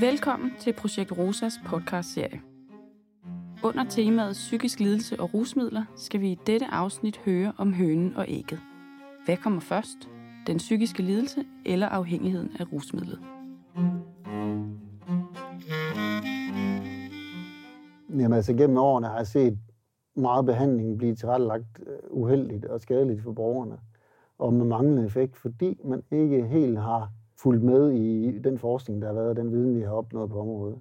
Velkommen til Projekt Rosas podcastserie. Under temaet psykisk lidelse og rusmidler skal vi i dette afsnit høre om hønen og ægget. Hvad kommer først? Den psykiske lidelse eller afhængigheden af rusmidlet? Jamen altså gennem årene har jeg set meget behandling blive tilrettelagt uheldigt og skadeligt for borgerne. Og med manglende effekt, fordi man ikke helt har fulgt med i den forskning, der har været, og den viden, vi har opnået på området.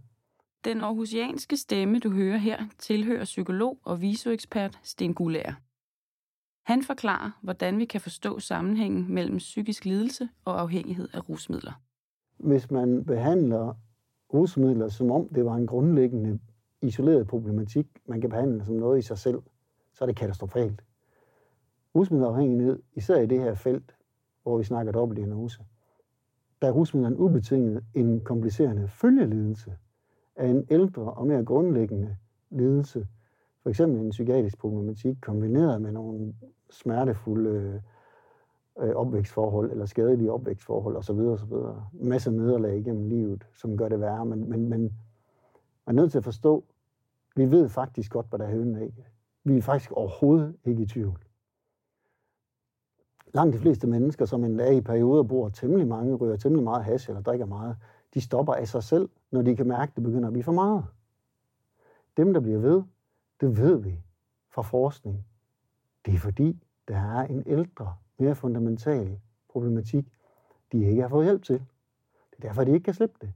Den aarhusianske stemme, du hører her, tilhører psykolog og visoekspert Steen Guldager. Han forklarer, hvordan vi kan forstå sammenhængen mellem psykisk lidelse og afhængighed af rusmidler. Hvis man behandler rusmidler, som om det var en grundlæggende isoleret problematik, man kan behandle som noget i sig selv, så er det katastrofalt. Rusmiddelafhængighed, især i det her felt, hvor vi snakker dobbeltdiagnose, der er rusmidlerne ubetinget en komplicerende følgelidelse af en ældre og mere grundlæggende lidelse, f.eks. en psykiatrisk problematik kombineret med nogle smertefulde opvækstforhold eller skadelige opvækstforhold osv. osv. Masser af nederlag igennem livet, som gør det værre, men man er nødt til at forstå, vi ved faktisk godt, hvad der er hønen og ægget. Vi er faktisk overhovedet ikke i tvivl. Langt de fleste mennesker, som endda i perioder bruger temmelig mange, ryger temmelig meget hash eller drikker meget, de stopper af sig selv, når de kan mærke, at det begynder at blive for meget. Dem, der bliver ved, det ved vi fra forskning. Det er fordi, der er en ældre, mere fundamental problematik, de ikke har fået hjælp til. Det er derfor, de ikke kan slippe det.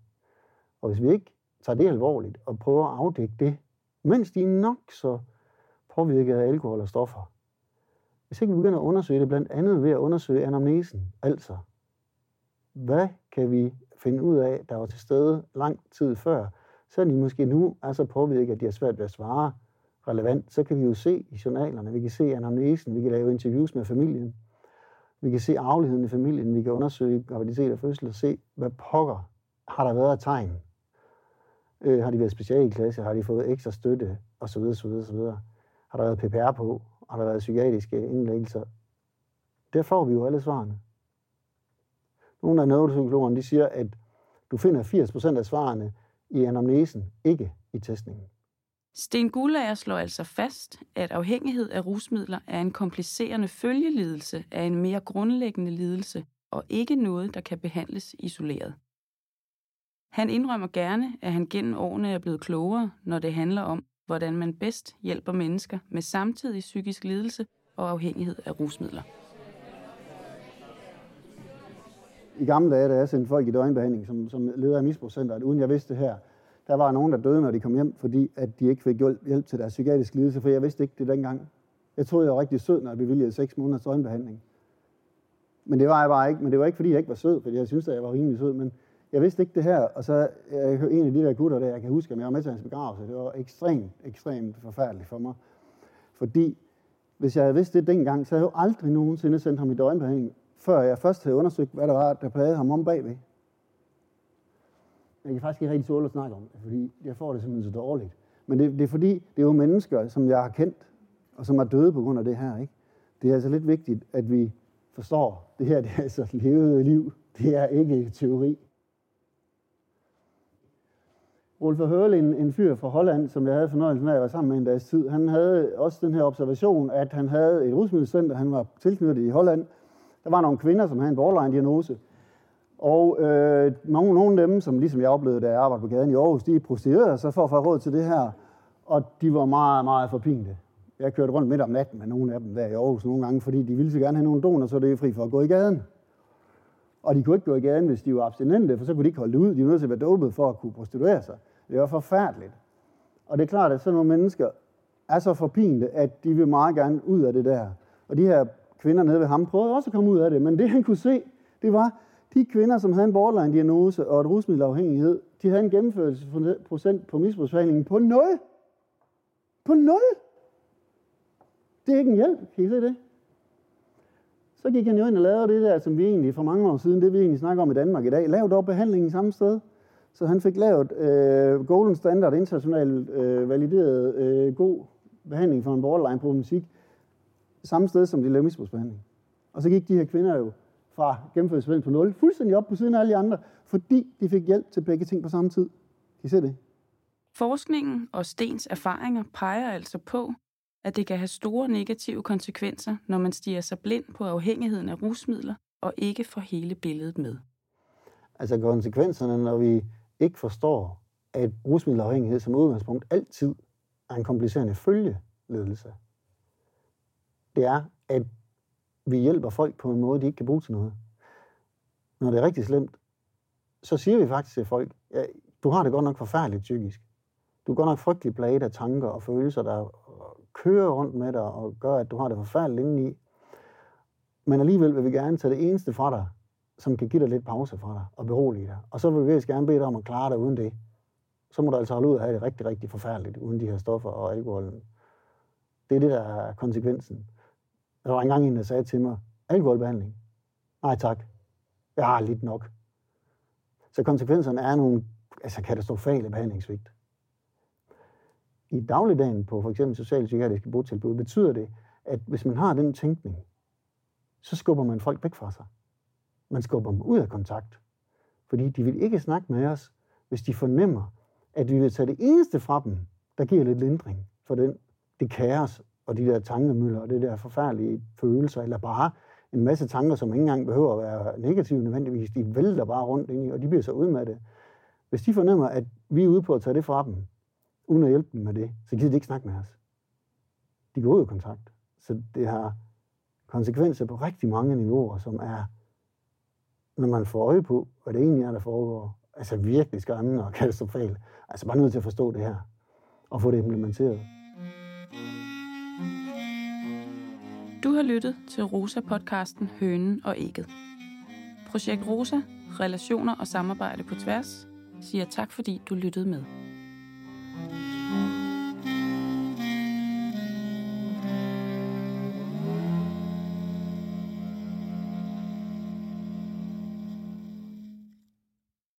Og hvis vi ikke tager det alvorligt og prøver at afdække det, mens de nok så påvirker af alkohol og stoffer, hvis ikke vi begynder at undersøge det, blandt andet ved at undersøge anamnesen, altså hvad kan vi finde ud af, der var til stede lang tid før, så de måske nu er så påvirket, at de har svært ved at svare relevant, så kan vi jo se i journalerne, vi kan se anamnesen, vi kan lave interviews med familien, vi kan se arveligheden i familien, vi kan undersøge graviditet og fødsel og se, hvad pokker har der været af tegn? Har de været specialklasse, har de fået ekstra støtte, osv., osv., osv. Har der været PPR på? Har der været psykiatriske indlæggelser? Der får vi jo alle svarene. Nogle af neuropsykologerne, de siger, at du finder 80% af svarene i anamnesen, ikke i testningen. Steen Guldager slår altså fast, at afhængighed af rusmidler er en komplicerende følgelidelse af en mere grundlæggende lidelse, og ikke noget, der kan behandles isoleret. Han indrømmer gerne, at han gennem årene er blevet klogere, når det handler om, hvordan man bedst hjælper mennesker med samtidig psykisk lidelse og afhængighed af rusmidler. I gamle dage, da jeg sendte folk i døgnbehandling som leder af Misbrugscenteret, uden jeg vidste det her, der var nogen, der døde, når de kom hjem, fordi at de ikke fik hjælp til deres psykiatriske lidelse, for jeg vidste ikke det dengang. Jeg troede, jeg var rigtig sød, når jeg bevilgede 6 måneders døgnbehandling. Men det var jeg bare ikke, men det var ikke, fordi jeg ikke var sød, fordi jeg syntes, at jeg var rimelig sød, men jeg vidste ikke det her, og så en af de der gutter der, jeg kan huske, at jeg var med til hans begravelse. Det var ekstremt, ekstremt forfærdeligt for mig. Fordi hvis jeg havde vidst det dengang, så havde jeg jo aldrig nogensinde sendt ham i døgnbehandling, før jeg først havde undersøgt, hvad der var, der plagede ham om bagved. Jeg kan faktisk ikke rigtig tåle at snakke om det, fordi jeg får det simpelthen så dårligt. Men det er fordi, det er jo mennesker, som jeg har kendt, og som er døde på grund af det her, ikke? Det er altså lidt vigtigt, at vi forstår, det her det er altså levet liv. Det er ikke teori. Ulf Hørling, en fyr fra Holland, som jeg havde fornøjelsen af at være sammen med en dags tid, han havde også den her observation, at han havde et rusmiddelcenter, han var tilknyttet i Holland. Der var nogle kvinder, som havde en borderline-diagnose. Og nogle af dem, som ligesom jeg oplevede, da jeg arbejdede på gaden i Aarhus, de prostituerede sig for at få råd til det her. Og de var meget, meget forpinte. Jeg kørte rundt midt om natten med nogle af dem der i Aarhus nogle gange, fordi de ville så gerne have nogle doner, så det er fri for at gå i gaden. Og de kunne ikke gå i gaden, hvis de var abstinente, for så kunne de ikke holde det ud. De var nødt til at være dopet for at kunne prostituere sig. Det var forfærdeligt. Og det er klart, at sådan nogle mennesker er så forpinte, at de vil meget gerne ud af det der. Og de her kvinder nede ved ham prøvede også at komme ud af det, men det han kunne se, det var, de kvinder, som havde en borderline-diagnose og et rusmiddelafhængighed, de havde en gennemførelsesprocent på misbrugsbehandlingen på 0. På 0! Det er ikke en hjælp, kan I se det? Så gik han jo ind og lavede det der, som vi egentlig for mange år siden, det vi egentlig snakker om i Danmark i dag, lavede dog behandlingen samme sted. Så han fik lavet Golden Standard, internationalt valideret god behandling for en borderline-problematik, samme sted som de lavede misbrugsbehandling. Og så gik de her kvinder jo fra gennemførelsesprocenten på 0, fuldstændig op på siden af alle de andre, fordi de fik hjælp til begge ting på samme tid. Kan I se det? Forskningen og Stens erfaringer peger altså på, at det kan have store negative konsekvenser, når man stiger sig blind på afhængigheden af rusmidler og ikke får hele billedet med. Altså konsekvenserne, når vi ikke forstår, at rusmiddelafhængighed som udgangspunkt altid er en komplicerende følgeledelse. Det er, at vi hjælper folk på en måde, de ikke kan bruge til noget. Når det er rigtig slemt, så siger vi faktisk til folk, ja, du har det godt nok forfærdeligt psykisk. Du er godt nok frygtelig plaget af tanker og følelser, der kører rundt med dig og gør, at du har det forfærdeligt indeni. Men alligevel vil vi gerne tage det eneste fra dig, som kan give dig lidt pause fra dig og berolige dig. Og så vil vi også gerne bede dig om at klare dig uden det. Så må du altså holde ud og have det rigtig, rigtig forfærdeligt uden de her stoffer og alkoholen. Det er det, der er konsekvensen. Der var engang en, der sagde til mig, alkoholbehandling? Nej tak. Jeg har lidt nok. Så konsekvenserne er nogle katastrofale behandlingssvigt. I dagligdagen på f.eks. socialpsykiatriske botilbud betyder det, at hvis man har den tænkning, så skubber man folk væk fra sig. Man skubber dem ud af kontakt. Fordi de vil ikke snakke med os, hvis de fornemmer, at vi vil tage det eneste fra dem, der giver lidt lindring for den, det kaos og de der tankemylder og det der forfærdelige følelser, eller bare en masse tanker, som ikke engang behøver at være negative nødvendigvis. De vælter bare rundt ind i, og de bliver så ud med det. Hvis de fornemmer, at vi er ude på at tage det fra dem, uden at hjælpe dem med det, så gider de ikke snakke med os. De går ud af kontakt. Så det har konsekvenser på rigtig mange niveauer, som er, når man får øje på, hvad det egentlig er, der foregår, altså virkelig skræmmende og katastrofalt. Altså bare nødt til at forstå det her, og få det implementeret. Du har lyttet til Rosa-podcasten Hønen og ægget. Projekt Rosa, relationer og samarbejde på tværs, siger tak, fordi du lyttede med.